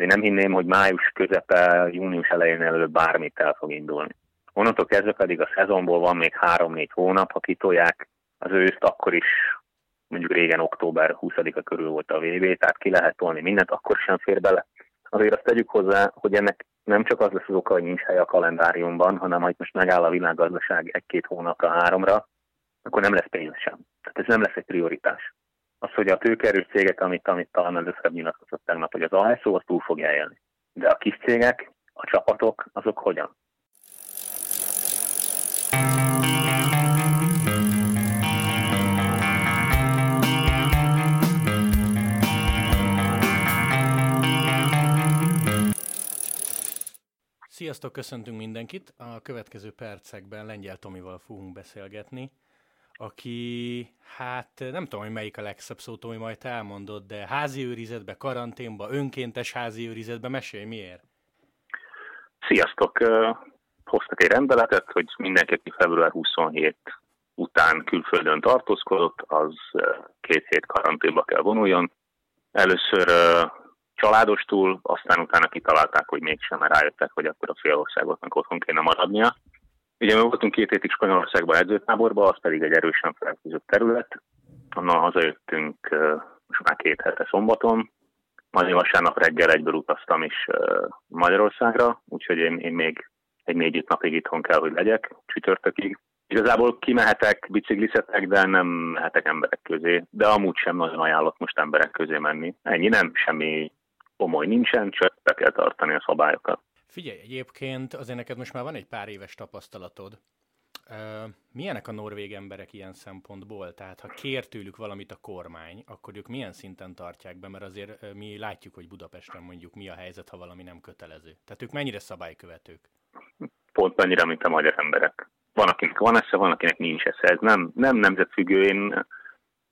de nem hinném, hogy május közepe, június elején előbb bármit el fog indulni. Onnantól kezdve pedig a szezonból van még 3-4 hónap, ha kitolják az őszt, akkor is mondjuk régen október 20-a körül volt a VB, tehát ki lehet tolni mindent, akkor sem fér bele. Azért azt tegyük hozzá, hogy ennek nem csak az lesz az oka, hogy nincs hely a kalendáriumban, hanem ha most megáll a világgazdaság 1-2 hónapra, 3-ra, akkor nem lesz pénz sem. Tehát ez nem lesz egy prioritás. Az, hogy a tőkerős cégek, amit talán először nyilatkozott tegnap, hogy az ASO, az túl fogja élni. De a kis cégek, a csapatok, azok hogyan? Sziasztok, köszöntünk mindenkit! A következő percekben Lengyel Tomival fogunk beszélgetni, aki, nem tudom, hogy melyik a legszebb szót, ami majd elmondod, de házi őrizetbe, karanténba, önkéntes házi őrizetbe, mesélj miért? Sziasztok! Hoztak egy rendeletet, hogy mindenki, aki február 27 után külföldön tartózkodott, az 2 hét karanténba kell vonuljon. Először családostul, aztán utána kitalálták, hogy mégsem, mert rájöttek, hogy akkor a félországoknak otthon kéne maradnia. Ugye mi voltunk 2 hétig Spanyolországban edzőtáborban, az pedig egy erősen fertőzött terület. Onnan hazajöttünk most már 2 hete szombaton, majd vasárnap reggel egyből utaztam is Magyarországra, úgyhogy én még egy 4-5 napig itthon kell, hogy legyek, csütörtökig. Igazából kimehetek, biciklizhetek, de nem mehetek emberek közé, de amúgy sem nagyon ajánlott most emberek közé menni. Ennyi, nem semmi komoly nincsen, csak be kell tartani a szabályokat. Figyelj, egyébként azért neked most már van egy pár éves tapasztalatod. Milyenek a norvég emberek ilyen szempontból? Tehát ha kér tőlük valamit a kormány, akkor ők milyen szinten tartják be? Mert azért mi látjuk, hogy Budapesten mondjuk mi a helyzet, ha valami nem kötelező. Tehát ők mennyire szabálykövetők? Pont annyira, mint a magyar emberek. Van, akinek van esze, van, akinek nincs esze. Ez nem nemzetfüggő. Én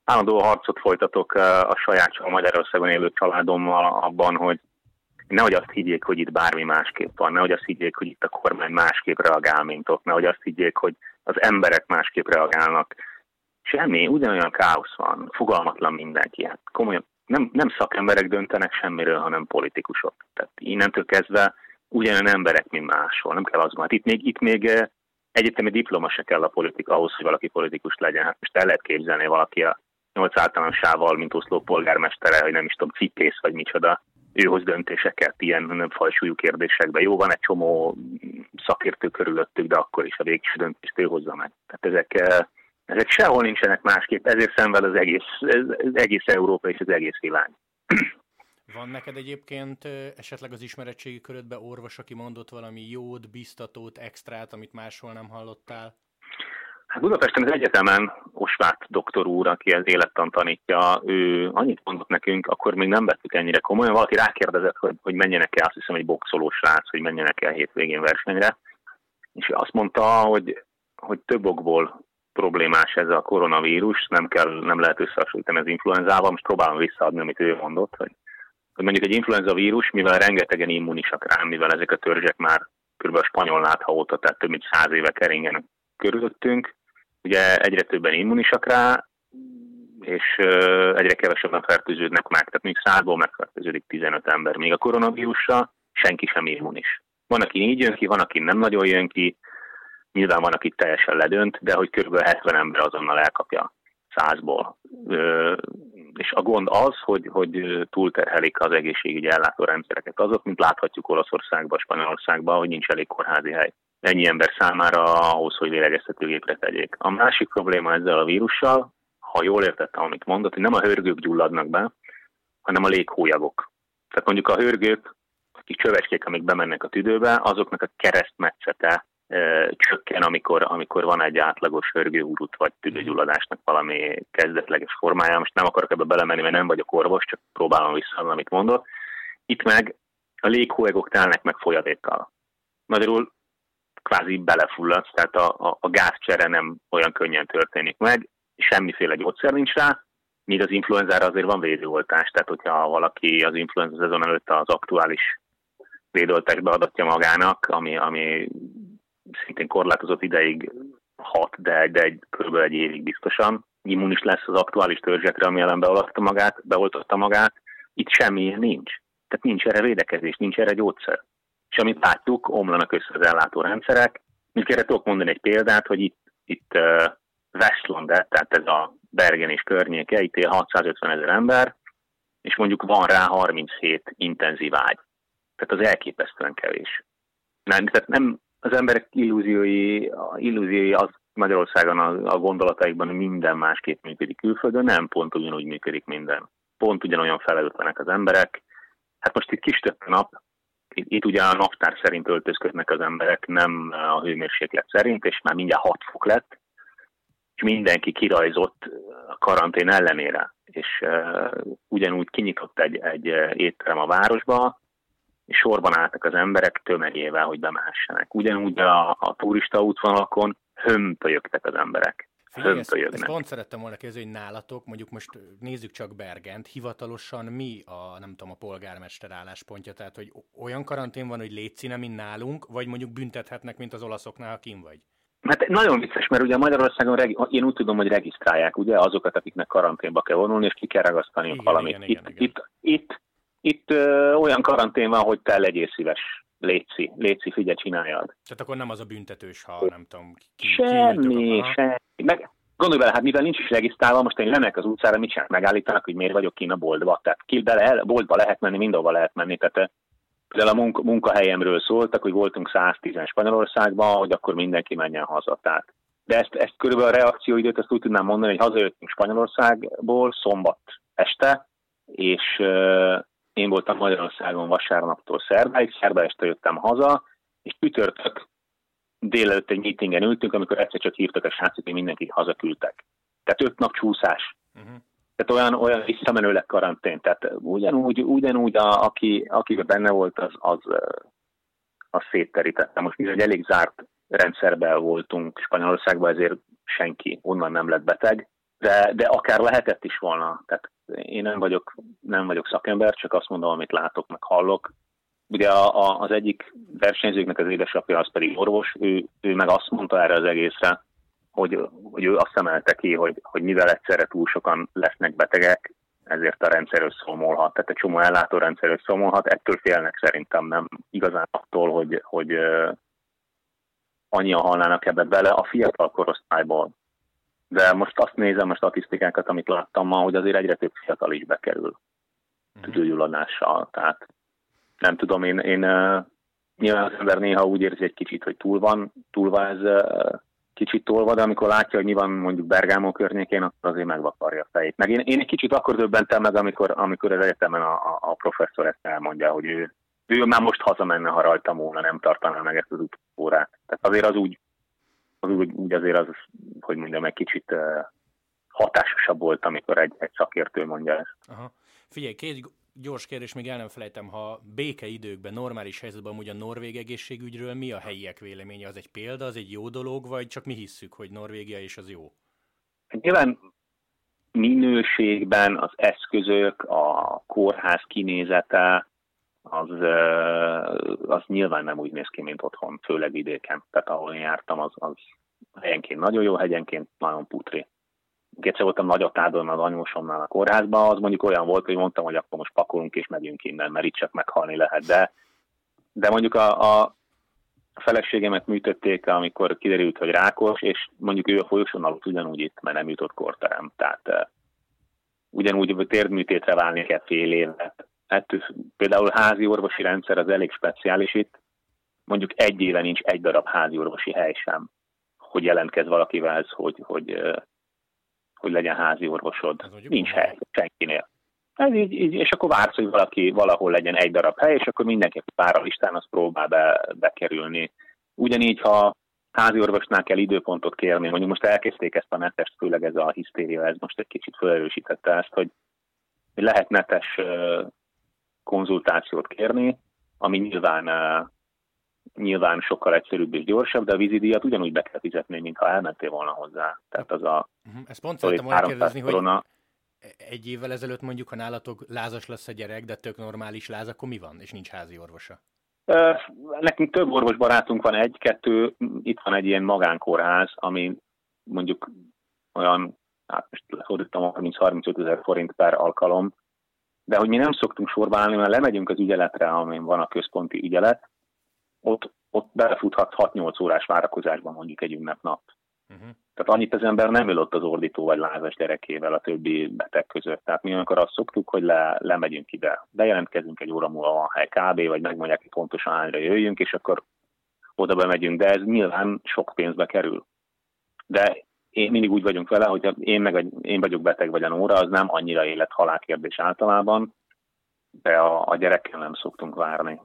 állandó harcot folytatok a saját Magyarországon élő családommal abban, hogy nehogy azt higgyék, hogy itt bármi másképp van, nehogy azt higgyék, hogy itt a kormány másképp reagál, mint ott, nehogy azt higgyék, hogy az emberek másképp reagálnak. Semmi, ugyanolyan káosz van, fogalmatlan mindenki. Hát komolyan, nem szakemberek döntenek semmiről, hanem politikusok. Tehát innentől kezdve ugyanolyan emberek, mint máshol, nem kell az már. Itt még egyetemi diploma se kell a politika ahhoz, hogy valaki politikus legyen. Hát most el lehet képzelni valaki a 8 általánossával, mint Oszló polgármestere, hogy nem is tudom, cipész vagy micsoda. Őhoz döntéseket, ilyen nem fajsúlyú kérdésekben. Jó, van egy csomó szakértő körülöttük, de akkor is a végső döntést ő hozza meg. Tehát ezek sehol nincsenek másképp, ezért szenved az egész Európa és az egész világ. Van neked egyébként esetleg az ismeretségi körödben orvos, aki mondott valami jót, biztatót, extrát, amit máshol nem hallottál? Hát Budapesten az egyetemen Osváth doktor úr, aki az élettan tanítja, ő annyit mondott nekünk, akkor még nem vettük ennyire komolyan. Valaki rákérdezett, hogy menjenek el, azt hiszem, egy boxoló srác, hogy menjenek el hétvégén versenyre. És azt mondta, hogy több okból problémás ez a koronavírus, nem lehet összehasonlítani az influenzával. Most próbálom visszaadni, amit ő mondott, hogy mondjuk egy influenza vírus, mivel rengetegen immunisak rá, mivel ezek a törzsek már kb. A spanyol látha óta, tehát több mint 100 éve keringenek körülöttünk, ugye egyre többen immunisak rá, és egyre kevesebben fertőződnek meg, tehát még 100-ból megfertőződik 15 ember. Még a koronavírussal senki sem immunis. Van, aki így jön ki, van, aki nem nagyon jön ki, nyilván van, aki teljesen ledönt, de hogy kb. 70 ember azonnal elkapja 100-ból. És a gond az, hogy túlterhelik az egészségügyi ellátórendszereket azok, mint láthatjuk Olaszországban, Spanyolországban, hogy nincs elég kórházi hely. Ennyi ember számára ahhoz, hogy lélegeztetőgépre tegyék. A másik probléma ezzel a vírussal, ha jól értettem, amit mondott, hogy nem a hörgők gyulladnak be, hanem a léghólyagok. Tehát mondjuk a hörgők, a kis csövecskék, amik bemennek a tüdőbe, azoknak a keresztmetszete csökken, amikor van egy átlagos hörgőhurut vagy tüdőgyulladásnak valami kezdetleges formája. Most nem akarok ebbe belemenni, mert nem vagyok orvos, csak próbálom visszaadni, amit mondott. Itt meg a léghólyagok telnek meg folyadékkal. Magyarul kvázi belefulladsz, tehát a gázcsere nem olyan könnyen történik meg, semmiféle gyógyszer nincs rá, míg az influenzára azért van védőoltás, tehát hogyha valaki az influenza szezon előtt az aktuális védőoltást beadatja magának, ami szintén korlátozott ideig hat, de kb. Egy évig biztosan, immunis lesz az aktuális törzsekre, ami ellen beoltotta magát, itt semmi nincs. Tehát nincs erre védekezés, nincs erre gyógyszer. És amit látjuk, omlanak össze az ellátórendszerek. Még erre tudok mondani egy példát, hogy itt Westlandet, tehát ez a Bergen és környéke, itt él 650 000 ember, és mondjuk van rá 37 intenzív ágy. Tehát az elképesztően kevés. Nem, tehát nem az emberek illúziói az Magyarországon a gondolataikban minden másképp működik külföldön, nem pont ugyanúgy működik minden. Pont ugyanolyan felelőtlenek az emberek. Hát most itt kis több nap, itt ugye a naptár szerint öltözködnek az emberek, nem a hőmérséklet szerint, és már mindjárt 6 fok lett, és mindenki kirajzott a karantén ellenére. És ugyanúgy kinyitott egy étterem a városba, és sorban álltak az emberek tömegével, hogy bemássanak. Ugyanúgy a turista útvonalakon hömpölyögtek az emberek. Ezt pont szerettem volna kérdezni, hogy nálatok, mondjuk most nézzük csak Bergent, hivatalosan mi a, nem tudom, a polgármester álláspontja? Tehát, hogy olyan karantén van, hogy létsz innen, mint nálunk, vagy mondjuk büntethetnek, mint az olaszoknál, ha kinn vagy? Hát nagyon vicces, mert ugye Magyarországon, én úgy tudom, hogy regisztrálják ugye azokat, akiknek karanténba kell vonulni, és ki kell ragasztaniuk valamit. Itt olyan karantén van, hogy te legyél szíves. Léci, figyelj, csináljad. Tehát akkor nem az a büntetős, ha nem tudom... Semmi. Meg, gondolj bele, hát mivel nincs is regisztrálva, most én lemegyek az utcára, mit sem megállítanak, hogy miért vagyok kín a boltba. Tehát boltba lehet menni, mindenhova lehet menni. Tehát például a munkahelyemről szóltak, hogy voltunk 110-en Spanyolországban, hogy akkor mindenki menjen haza. Tehát. De ezt körülbelül a reakcióidőt azt úgy tudnám mondani, hogy hazajöttünk Spanyolországból szombat este, és... Én voltam Magyarországon vasárnaptól szerdáig, szerda este jöttem haza, és csütörtök délelőtt egy meetingen ültünk, amikor egyszer csak hívtak a srácok, hogy mindenkit hazaküldtek. Tehát 5 nap csúszás. Tehát olyan visszamenőleg karantén. Tehát ugyanúgy aki benne volt, az szétterítette. Most bizony elég zárt rendszerben voltunk Spanyolországban, ezért senki onnan nem lett beteg. De akár lehetett is volna. Tehát én nem vagyok szakember, csak azt mondom, amit látok, meg hallok. Ugye az egyik versenyzőknek az édesapja, az pedig orvos, ő meg azt mondta erre az egészre, hogy ő azt emelte ki, hogy mivel egyszerre túl sokan lesznek betegek, ezért a rendszer összeomolhat. Tehát egy csomó ellátórendszer összeomolhat, ettől félnek szerintem, nem igazán attól, hogy annyian halnának ebbe bele a fiatal korosztályból. De most azt nézem a statisztikákat, amit láttam ma, hogy azért egyre több fiatal is bekerül tüdőgyulladással. Tehát nem tudom, én nyilván az ember néha úgy érzi egy kicsit, hogy túl van, de amikor látja, hogy mi van mondjuk Bergamo környékén, akkor azért megvakarja a fejét. Meg én egy kicsit akkor döbbentem meg, amikor az egyetemen a professzor ezt elmondja, hogy ő már most hazamenne, ha rajtam volna, nem tartaná meg ezt az órát. Tehát azért az úgy azért az, hogy mondjam, egy kicsit hatásosabb volt, amikor egy szakértő mondja ezt. Aha. Figyelj, 2 gyors kérdés, még el nem felejtem, ha békeidőkben, normális helyzetben amúgy a norvég egészségügyről mi a helyiek véleménye? Az egy példa, az egy jó dolog, vagy csak mi hisszük, hogy Norvégia is az jó? Nyilván minőségben az eszközök, a kórház kinézete, az nyilván nem úgy néz ki, mint otthon, főleg vidéken. Tehát ahol én jártam, az helyenként nagyon jó, hegyenként nagyon putri. Egyszer voltam Nagyatádon az anyósomnál a kórházban, az mondjuk olyan volt, hogy mondtam, hogy akkor most pakolunk és megyünk innen, mert itt csak meghalni lehet. De mondjuk a feleségemet műtötték, amikor kiderült, hogy rákos, és mondjuk ő a folyosón aludt ugyanúgy itt, mert nem jutott kórterem. Tehát ugyanúgy térdműtétre válni kell fél évet. Hát, például házi orvosi rendszer az elég speciális itt. Mondjuk egy éve nincs egy darab házi orvosi hely sem, hogy jelentkez valakivel, hogy legyen házi orvosod. Nincs hely senkinél. Ez így, és akkor vársz, hogy valaki valahol legyen egy darab hely, és akkor mindenki pár a listán azt próbál bekerülni. Ugyanígy, ha házi orvosnál kell időpontot kérni, mondjuk most elkezdték ezt a netest, főleg ez a hisztéria, ez most egy kicsit felerősítette ezt, hogy lehet netes konzultációt kérni, ami nyilván sokkal egyszerűbb és gyorsabb, de a vízidíjat ugyanúgy be kell fizetni, mintha elmentél volna hozzá. Tehát az a... Ezt pont szerettem volna kérdezni, hogy egy évvel ezelőtt mondjuk, ha nálatok lázas lesz a gyerek, de tök normális láz, akkor mi van, és nincs házi orvosa? Nekünk több orvosbarátunk van, 1-2, itt van egy ilyen magánkórház, ami mondjuk olyan, hát most lefordítom, 30-35 ezer forint per alkalom, De hogy mi nem szoktunk sorba állni, mert lemegyünk az ügyeletre, amin van a központi ügyelet, ott belefuthat 6-8 órás várakozásban mondjuk egy ünnepnap. Uh-huh. Tehát annyit az ember nem ül ott az ordító vagy lázas gyerekével a többi beteg között. Tehát mi olyankor azt szoktuk, hogy lemegyünk ide, bejelentkezünk, egy óra múlva van hely kb, vagy megmondják, hogy pontosan hányra jöjjünk, és akkor oda bemegyünk, de ez nyilván sok pénzbe kerül. De én mindig úgy vagyunk vele, hogy én vagyok beteg vagy a Nóra, az nem annyira élet-halál kérdés általában, de a gyerekkel nem szoktunk várni.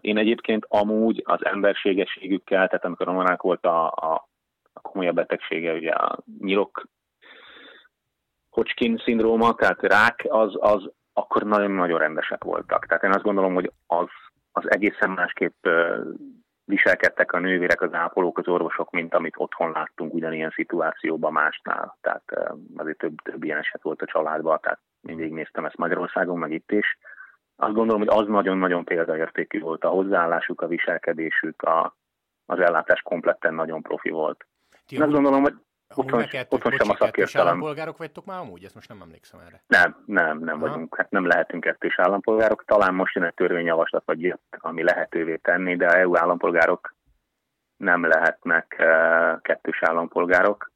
Én egyébként amúgy az emberségességükkel, tehát amikor a Nórának volt a komolyabb betegsége, ugye a nyirok Hodgkin szindróma, tehát rák, az akkor nagyon-nagyon rendesek voltak. Tehát én azt gondolom, hogy az egészen másképp viselkedtek a nővérek, az ápolók, az orvosok, mint amit otthon láttunk ugyanilyen szituációban másnál. Tehát azért több ilyen eset volt a családban, tehát mindig néztem ezt Magyarországon, meg itt is. Azt gondolom, hogy az nagyon-nagyon példaértékű volt, a hozzáállásuk, a viselkedésük, az ellátás kompletten nagyon profi volt. Én azt gondolom, hogy otthon sem a szakértelem. Állampolgárok vagytok már amúgy? Ezt most nem emlékszem erre. Nem vagyunk. Hát nem lehetünk kettős állampolgárok. Talán most jön egy törvényjavaslat, vagy jött, ami lehetővé tenni, de EU állampolgárok nem lehetnek kettős állampolgárok,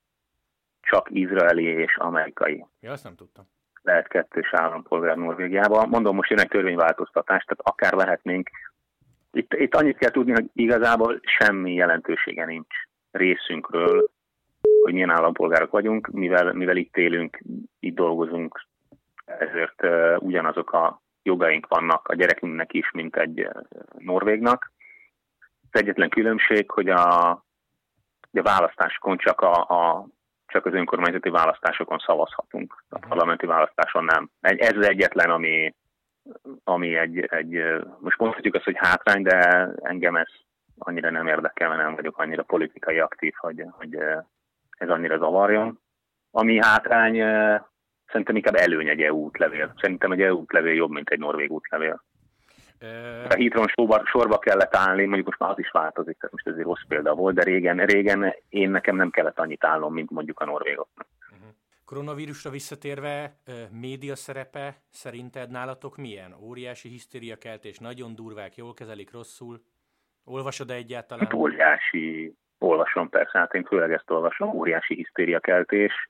csak izraeli és amerikai. Ja, azt nem tudtam. Lehet kettős állampolgár Norvégiában. Mondom, most jön egy törvényváltoztatás, tehát akár lehetnénk. Itt annyit kell tudni, hogy igazából semmi jelentősége nincs részünkről, hogy milyen állampolgárok vagyunk, mivel itt élünk, itt dolgozunk, ezért ugyanazok a jogaink vannak a gyerekünknek is, mint egy norvégnak. Az egyetlen különbség, hogy a választásokon csak az önkormányzati választásokon szavazhatunk, a parlamenti választáson nem. Ez az egyetlen, ami most mondhatjuk azt, hogy hátrány, de engem ez annyira nem érdekel, mert nem vagyok annyira politikai aktív, hogy ez annyira zavarjon. Ami hátrány, szerintem inkább előny egy EU útlevél. Szerintem egy EU útlevél jobb, mint egy norvég útlevél. A hídron sorba kellett állni, mondjuk most már az is változik, tehát most azért rossz példa volt, de régen én nekem nem kellett annyit állnom, mint mondjuk a norvégoknak. Koronavírusra visszatérve, média szerepe szerinted nálatok milyen? Óriási hisztériakeltés, nagyon durvák, jól kezelik, rosszul? Olvasod-e egyáltalán? Hát óriási, olvasom persze, hát én főleg ezt olvasom, óriási hisztériakeltés.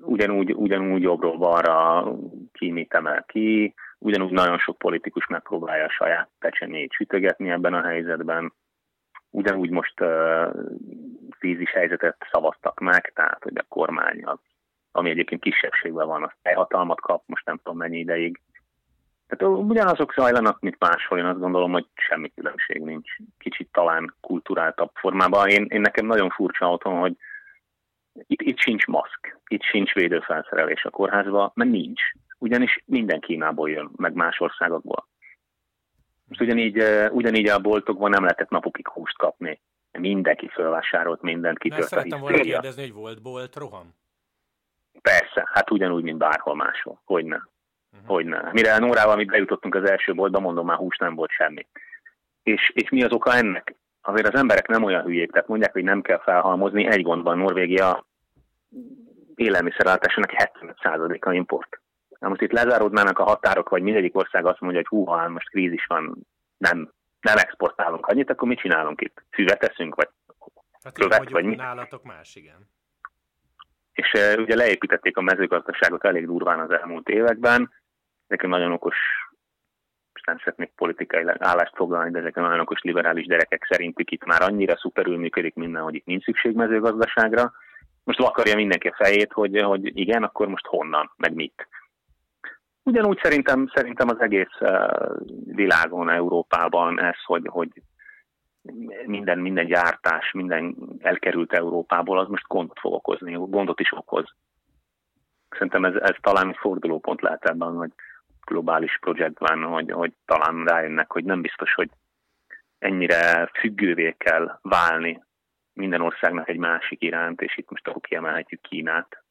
Ugyanúgy jobbról balra ki mit emel ki, ugyanúgy nagyon sok politikus megpróbálja a saját pecsenyét sütögetni ebben a helyzetben. Ugyanúgy most krízis helyzetet szavaztak meg, tehát hogy a kormány az, ami egyébként kisebbségben van, az helyhatalmat kap, most nem tudom mennyi ideig. Tehát ugyanazok zajlanak, mint máshol, én azt gondolom, hogy semmi különbség nincs. Kicsit talán kulturáltabb formában. Én nekem nagyon furcsa otthon, hogy itt sincs maszk, itt sincs védőfelszerelés a kórházban, mert nincs. Ugyanis minden Kínából jön, meg más országokból. Most ugyanígy a boltokban nem lehetett napokig húst kapni. Mindenki fölvásárolt mindent, kitört a hisztéria. Szerettem volna kérdezni, hogy volt bolt roham? Persze, hát ugyanúgy, mint bárhol máshol. Hogyne. Hogyne. Mire a Nórával mi bejutottunk az első boltba, mondom, már hús nem volt semmi. És mi az oka ennek? Azért az emberek nem olyan hülyék, tehát mondják, hogy nem kell felhalmozni. Egy gondban Norvégia élelmiszerellátásának 75%-a import. Na most itt lezáródnának a határok, vagy mindegyik ország azt mondja, hogy húha, most krízis van, nem exportálunk annyit, akkor mit csinálunk itt? Füvet eszünk, vagy követ, vagy mi? Nálatok más, igen. És ugye leépítették a mezőgazdaságot elég durván az elmúlt években. Ezek nagyon okos, most nem szeretnék politikai állást foglalni, de ezek nagyon okos liberális gyerekek szerintük itt már annyira szuperül működik minden, hogy itt nincs szükség mezőgazdaságra. Most vakarja mindenki a fejét, hogy igen, akkor most honnan, meg mit. Ugyanúgy szerintem az egész világon, Európában ez, hogy minden gyártás, minden elkerült Európából, az most gondot fog okozni, gondot is okoz. Szerintem ez talán fordulópont lehet ebben, hogy globális projektben, hogy talán rájönnek, hogy nem biztos, hogy ennyire függővé kell válni minden országnak egy másik iránt, és itt most akkor kiemelhetjük Kínát.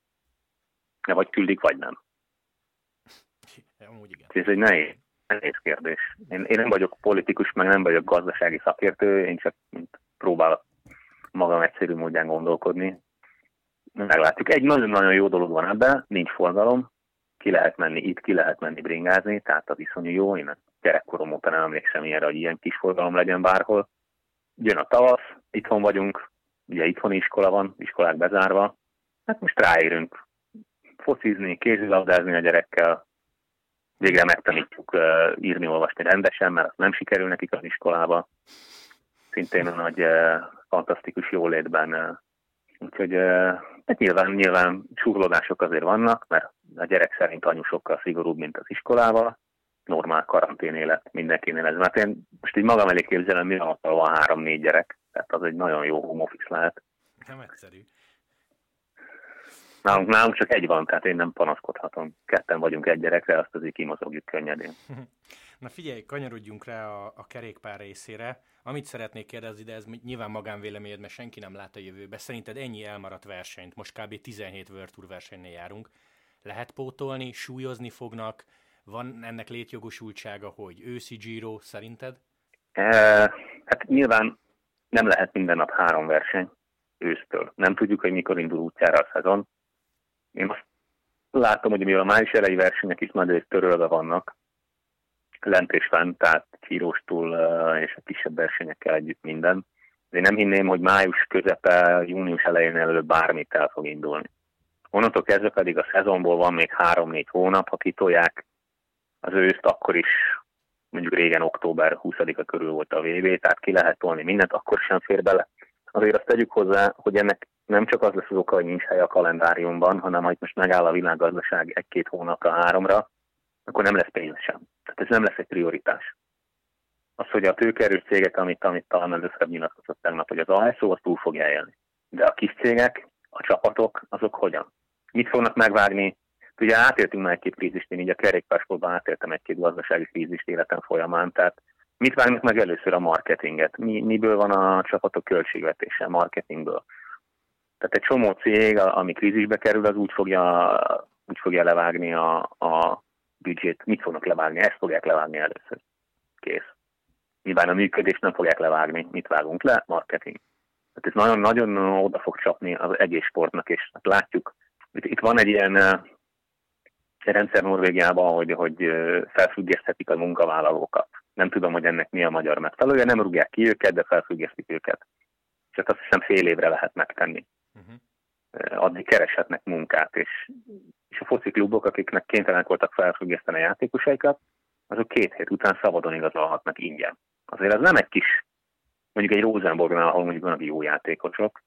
De vagy küldik, vagy nem. Amúgy igen. Ez egy nehéz kérdés. Én nem vagyok politikus, meg nem vagyok gazdasági szakértő, én csak próbálok magam egyszerű módján gondolkodni. Meglátjuk. Egy nagyon-nagyon jó dolog van ebben, nincs forgalom, ki lehet menni, itt ki lehet menni bringázni, tehát az iszonyú jó, én a gyerekkorom óta nem emlékszem ilyenre, hogy ilyen kis forgalom legyen bárhol. Jön a tavasz, itthon vagyunk, ugye itthoni iskola van, iskolák bezárva, hát most ráérünk focizni, kézilabdázni a gyerekkel, végre megtanítjuk írni, olvasni rendesen, mert nem sikerül nekik az iskolába. Szintén a nagy, fantasztikus jólétben. Úgyhogy hát nyilván súrlódások azért vannak, mert a gyerek szerint anyu sokkal szigorúbb, mint az iskolával. Normál karantén élet mindenkinél ez. Mert én most így magam elé képzelem, mi alatt van 3-4 gyerek, tehát az egy nagyon jó home office lehet. Nem egyszerű. Nálunk csak egy van, tehát én nem panaszkodhatom. 2-en vagyunk egy gyerekre, azt azért kimozogjuk könnyedén. Na figyelj, kanyarodjunk rá a kerékpár részére. Amit szeretnék kérdezni, de ez nyilván magánvéleményed, mert senki nem lát a jövőbe. Szerinted ennyi elmaradt versenyt, most kb. 17 World Tour versenynél járunk. Lehet pótolni, súlyozni fognak? Van ennek létjogosultsága, hogy őszi Giro, szerinted? Hát nyilván nem lehet minden nap 3 verseny ősztől. Nem tudjuk, hogy mikor indul útjára a szezon. Én azt látom, hogy mivel a május elejé versenyek is nagy részt törölve vannak, lent és fent, tehát Gírostól és a kisebb versenyekkel együtt minden. De én nem hinném, hogy május közepe, június elején előbb bármit el fog indulni. Onnantól kezdve pedig a szezonból van még 3-4 hónap, ha kitolják az őszt, akkor is mondjuk régen október 20-a körül volt a VB, tehát ki lehet tolni mindent, akkor sem fér bele. Azért azt tegyük hozzá, hogy ennek nem csak az lesz az oka, hogy nincs hely a kalendáriumban, hanem ha itt most megáll a világgazdaság 1-2 hónapra, 3-ra, akkor nem lesz pénz sem. Tehát ez nem lesz egy prioritás. Az, hogy a tőkerős cégek, amit talán először nyilatkozott tegnap, hogy az ASO, az túl fog élni. De a kis cégek, a csapatok, azok hogyan? Mit fognak megvágni? Ugye átéltünk már 1-2 krízist, én így a kerékpársportban átéltem 1-2 gazdasági krízist életem folyamán, tehát mit vágnak meg először? A marketinget? Miből van a csapatok költségvetése? Marketingből. Tehát egy csomó cég, ami krízisbe kerül, az úgy fogja levágni a büdzsét. Mit fognak levágni? Ezt fogják levágni először. Kész. Nyilván a működést nem fogják levágni. Mit vágunk le? Marketing. Tehát ez nagyon-nagyon oda fog csapni az egész sportnak, és hát látjuk, itt van egy ilyen rendszer Norvégiában, hogy felfüggeszthetik a munkavállalókat. Nem tudom, hogy ennek mi a magyar megfelelője, nem rúgják ki őket, de felfüggesztik őket. És azt hiszem fél évre lehet megtenni. Addig kereshetnek munkát, és a foci klubok, akiknek kénytelenek voltak felfüggeszteni a játékosaikat, azok 2 hét után szabadon igazolhatnak ingyen. Azért az nem egy kis, mondjuk egy Rosenborgnál, ahol mondjuk vannak jó játékosok,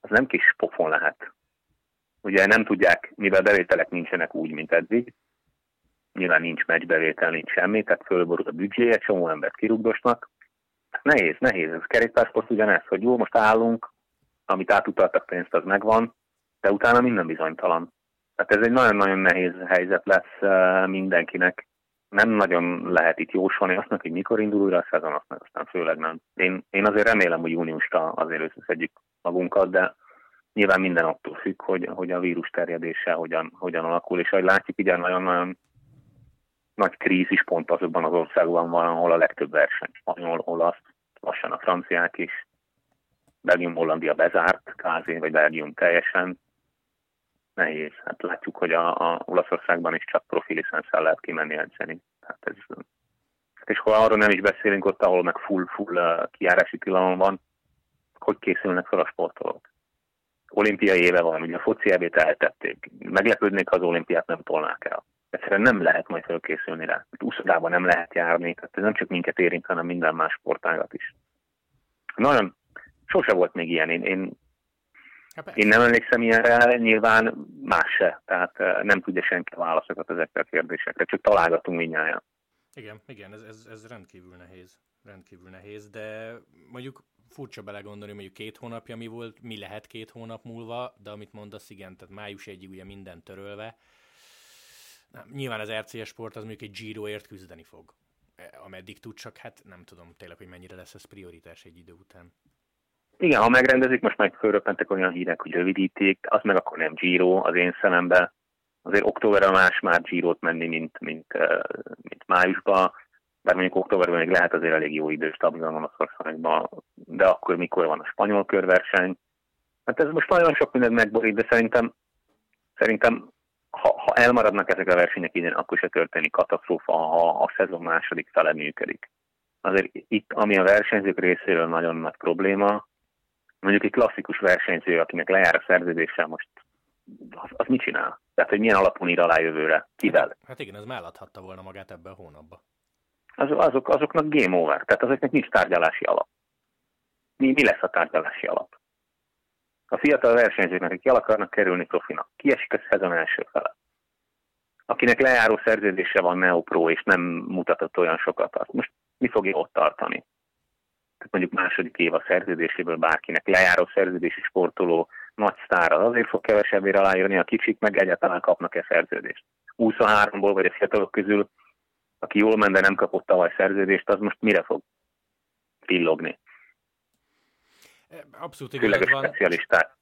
az nem kis pofon lehet. Ugye nem tudják, mivel bevételek nincsenek úgy, mint eddig, nyilván nincs meccsbevétel, nincs semmi, tehát fölborul a büdzséje, csomó embert kirugdosnak. Nehéz. Ez kerékpársport ugyanez, hogy jó, most állunk, amit átutaltak pénzt, az megvan, de utána minden bizonytalan. Tehát ez egy nagyon-nagyon nehéz helyzet lesz mindenkinek. Nem nagyon lehet itt jósolni azt, hogy mikor indul újra a szezon, azt meg aztán főleg nem. Én azért remélem, hogy júniusra azért összeszedjük magunkat, de nyilván minden attól függ, hogy a vírus terjedése hogyan alakul, és ahogy látjuk, igen, nagyon-nagyon nagy krízis pont azokban az országban van, ahol a legtöbb verseny. Spanyol, olasz, lassan a franciák is. Belgium, Hollandia bezárt, kázén vagy Belgium teljesen. Nehéz. Hát látjuk, hogy a Olaszországban is csak profiliszenszel lehet kimenni edzeni. Hát és ha arról nem is beszélünk, ott, ahol meg full kijárási tilalom van, hogy készülnek fel a sportolók. Olimpiai éve van, ugye a foci EB-t eltették. Meglepődnék, ha az olimpiát nem tolnák el. Egyszerűen nem lehet majd felkészülni rá. Úszodában nem lehet járni, tehát ez nem csak minket érint, hanem minden más sportágat is. Nagyon, sose volt még ilyen. Én nem emlékszem ilyenre, nyilván más se. Tehát nem tudja senki válaszokat ezekre a kérdésekre, csak találgatunk mindnyájan. Igen, ez rendkívül nehéz, de mondjuk furcsa belegondolni, mondjuk 2 hónapja mi volt, mi lehet 2 hónap múlva, de amit mondasz, igen, tehát május 1-ig ugye minden törölve. Na, nyilván az RCS sport az mondjuk egy Giroért küzdeni fog, ameddig tud, csak hát nem tudom tényleg, hogy mennyire lesz ez prioritás egy idő után. Igen, ha megrendezik, most meg fölröppentek olyan hírek, hogy rövidítik, az meg akkor nem Giro az én szememben. Azért októberre más már Girot menni, mint májusban, bár mondjuk októberben még lehet azért elég jó idő, stabilan van Olaszországban, de akkor mikor van a spanyol körverseny? Hát ez most nagyon sok mindent megborít, de szerintem ha ha elmaradnak ezek a versenyek innen, akkor se történik katasztrófa, ha a szezon második fele működik. Azért itt, ami a versenyzők részéről nagyon nagy probléma, mondjuk egy klasszikus versenyző, akinek lejár a szerződéssel most, az mit csinál? Tehát, hogy milyen alapon ír alá jövőre? Kivel? Hát igen, ez már adhatta volna magát ebben a hónapban. Azoknak game over, tehát azoknak nincs tárgyalási alap. Mi lesz a tárgyalási alap? A fiatal versenyzőknek, akik el akarnak kerülni profinak, kiesik a szezon első fele. Akinek lejáró szerződése van neopro, és nem mutatott olyan sokat, azt most mi fogja ott tartani? Tehát mondjuk második év a szerződéséből bárkinek lejáró szerződési sportoló, nagy sztár, az azért fog kevesebbére aláírni, a kicsik meg egyáltalán kapnak-e szerződést. 23-ból vagy a fiatalok közül, aki jól ment, de nem kapott tavaly szerződést, az most mire fog pillogni? Abszolút igazad van,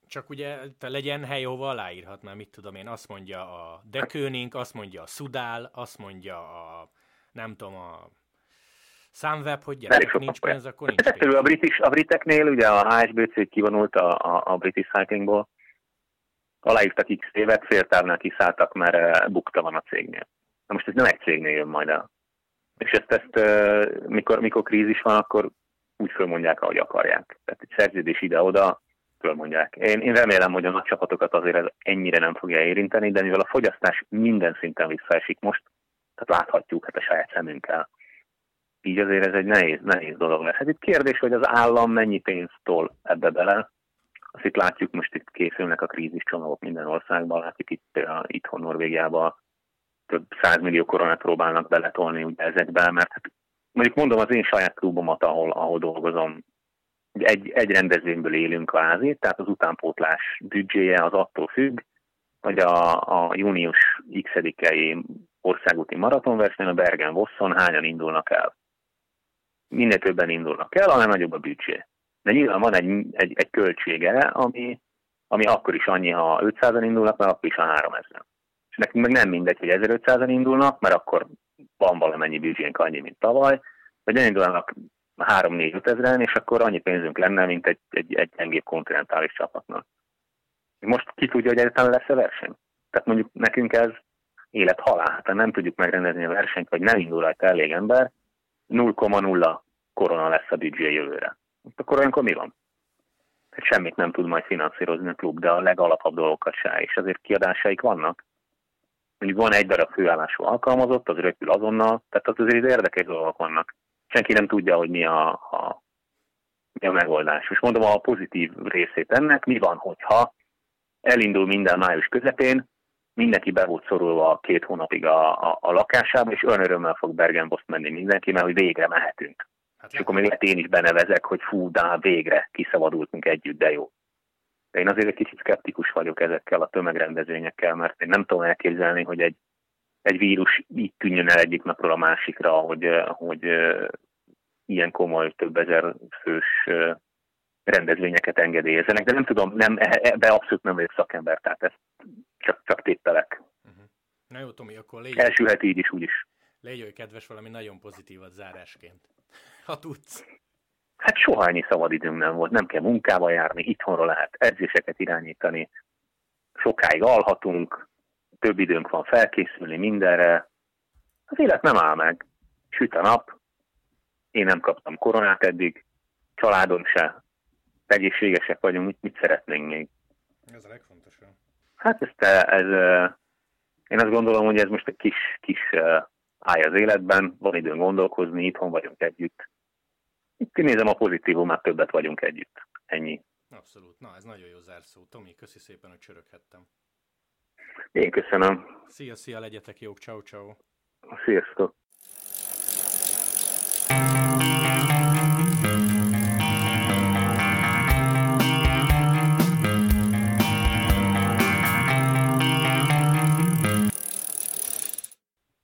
csak ugye legyen hely, hova aláírhat, mert mit tudom én, azt mondja a De Koning, azt mondja a Sudál, azt mondja a, nem tudom, a Sunweb, hogy gyerek, nincs pénz, akkor nincs pénz. Ettől a briteknél, ugye a HSBC kivonult a British Cyclingból, aláírtak x évet, féltávnál kiszálltak, mert bukta van a cégnél. Na most ez nem egy cégnél jön majd el. És ezt mikor krízis van, akkor úgy fölmondják, ahogy akarják. Tehát egy szerződés ide-oda fölmondják. Én remélem, hogy a nagy csapatokat azért ez ennyire nem fogja érinteni, de mivel a fogyasztás minden szinten visszaesik most, tehát láthatjuk a saját szemünkkel. Így azért ez egy nehéz dolog lesz. Hát itt kérdés, hogy az állam mennyi pénztól ebbe bele. Azt itt látjuk, most itt készülnek a krízis csomagok minden országban, látjuk itthon Norvégiában több 100 millió koronát próbálnak beletolni ugye ezekbe, mert hát mondjuk mondom az én saját klubomat, ahol dolgozom, egy rendezvényből élünk kvázi, tehát az utánpótlás büdzséje az attól függ, hogy a június x-ei országúti maratonversenyen a Bergen-Vosszon hányan indulnak el. Minél többen indulnak el, annál nagyobb a büdzsé. De nyilván van egy költsége, ami akkor is annyi, ha 500-an indulnak, mert akkor is a 3000. És nekünk meg nem mindegy, hogy 1500-an indulnak, mert akkor van valamennyi büdzsénk annyi, mint tavaly, vagy elindulnak 3-4-5 ezeren, és akkor annyi pénzünk lenne, mint egy gyengébb kontinentális csapatnak. Most ki tudja, hogy egyáltalán lesz a verseny? Tehát mondjuk nekünk ez élet-halál, tehát nem tudjuk megrendezni a versenyt, vagy nem indul rajta elég ember, 0,0 korona lesz a büdzsé jövőre. Akkor olyankor mi van? Hát semmit nem tud majd finanszírozni a klub, de a legalapabb dolgokat se, és azért kiadásaik vannak. Mondjuk van egy darab főállású alkalmazott, az röpül azonnal, tehát az azért érdekes dolgok vannak. Senki nem tudja, hogy mi a megoldás. Most mondom a pozitív részét ennek, mi van, hogyha elindul minden május közepén, mindenki be volt szorulva 2 hónapig a lakásába, és olyan örömmel fog Bergen-Boszt menni mindenki, mert hogy végre mehetünk. Hát, és akkor még lehet én is benevezek, hogy fú, de végre kiszabadultunk együtt, de jó. De én azért egy kicsit szkeptikus vagyok ezekkel a tömegrendezvényekkel, mert én nem tudom elképzelni, hogy egy vírus így tűnjön el egyik napról a másikra, hogy ilyen komoly, több ezer fős rendezvényeket engedélyezzenek, de nem tudom, ebbe abszolút nem vagyok szakember, tehát ezt csak tételek. Uh-huh. Na jó, Tomi, akkor légy. Elsülhet így is, úgy is. Légy olyan kedves, valami nagyon pozitívat zárásként. Ha tudsz. Hát soha ennyi szabadidőm nem volt, nem kell munkába járni, itthonról lehet edzéseket irányítani, sokáig alhatunk, több időnk van felkészülni mindenre. Az élet nem áll meg. Süt a nap, én nem kaptam koronát eddig, családom se, egészségesek vagyunk, mit szeretnénk még? Ez a legfontosabb. Hát én azt gondolom, hogy ez most egy kis áll az életben, van időn gondolkozni, itthon vagyunk együtt. Itt nézem a pozitívumát, többet vagyunk együtt. Ennyi. Abszolút. Na, ez nagyon jó zárszó. Tomi, köszi szépen, hogy csöröghettem. Én köszönöm. Szia, legyetek jók. Ciao, ciao. Sziasztok.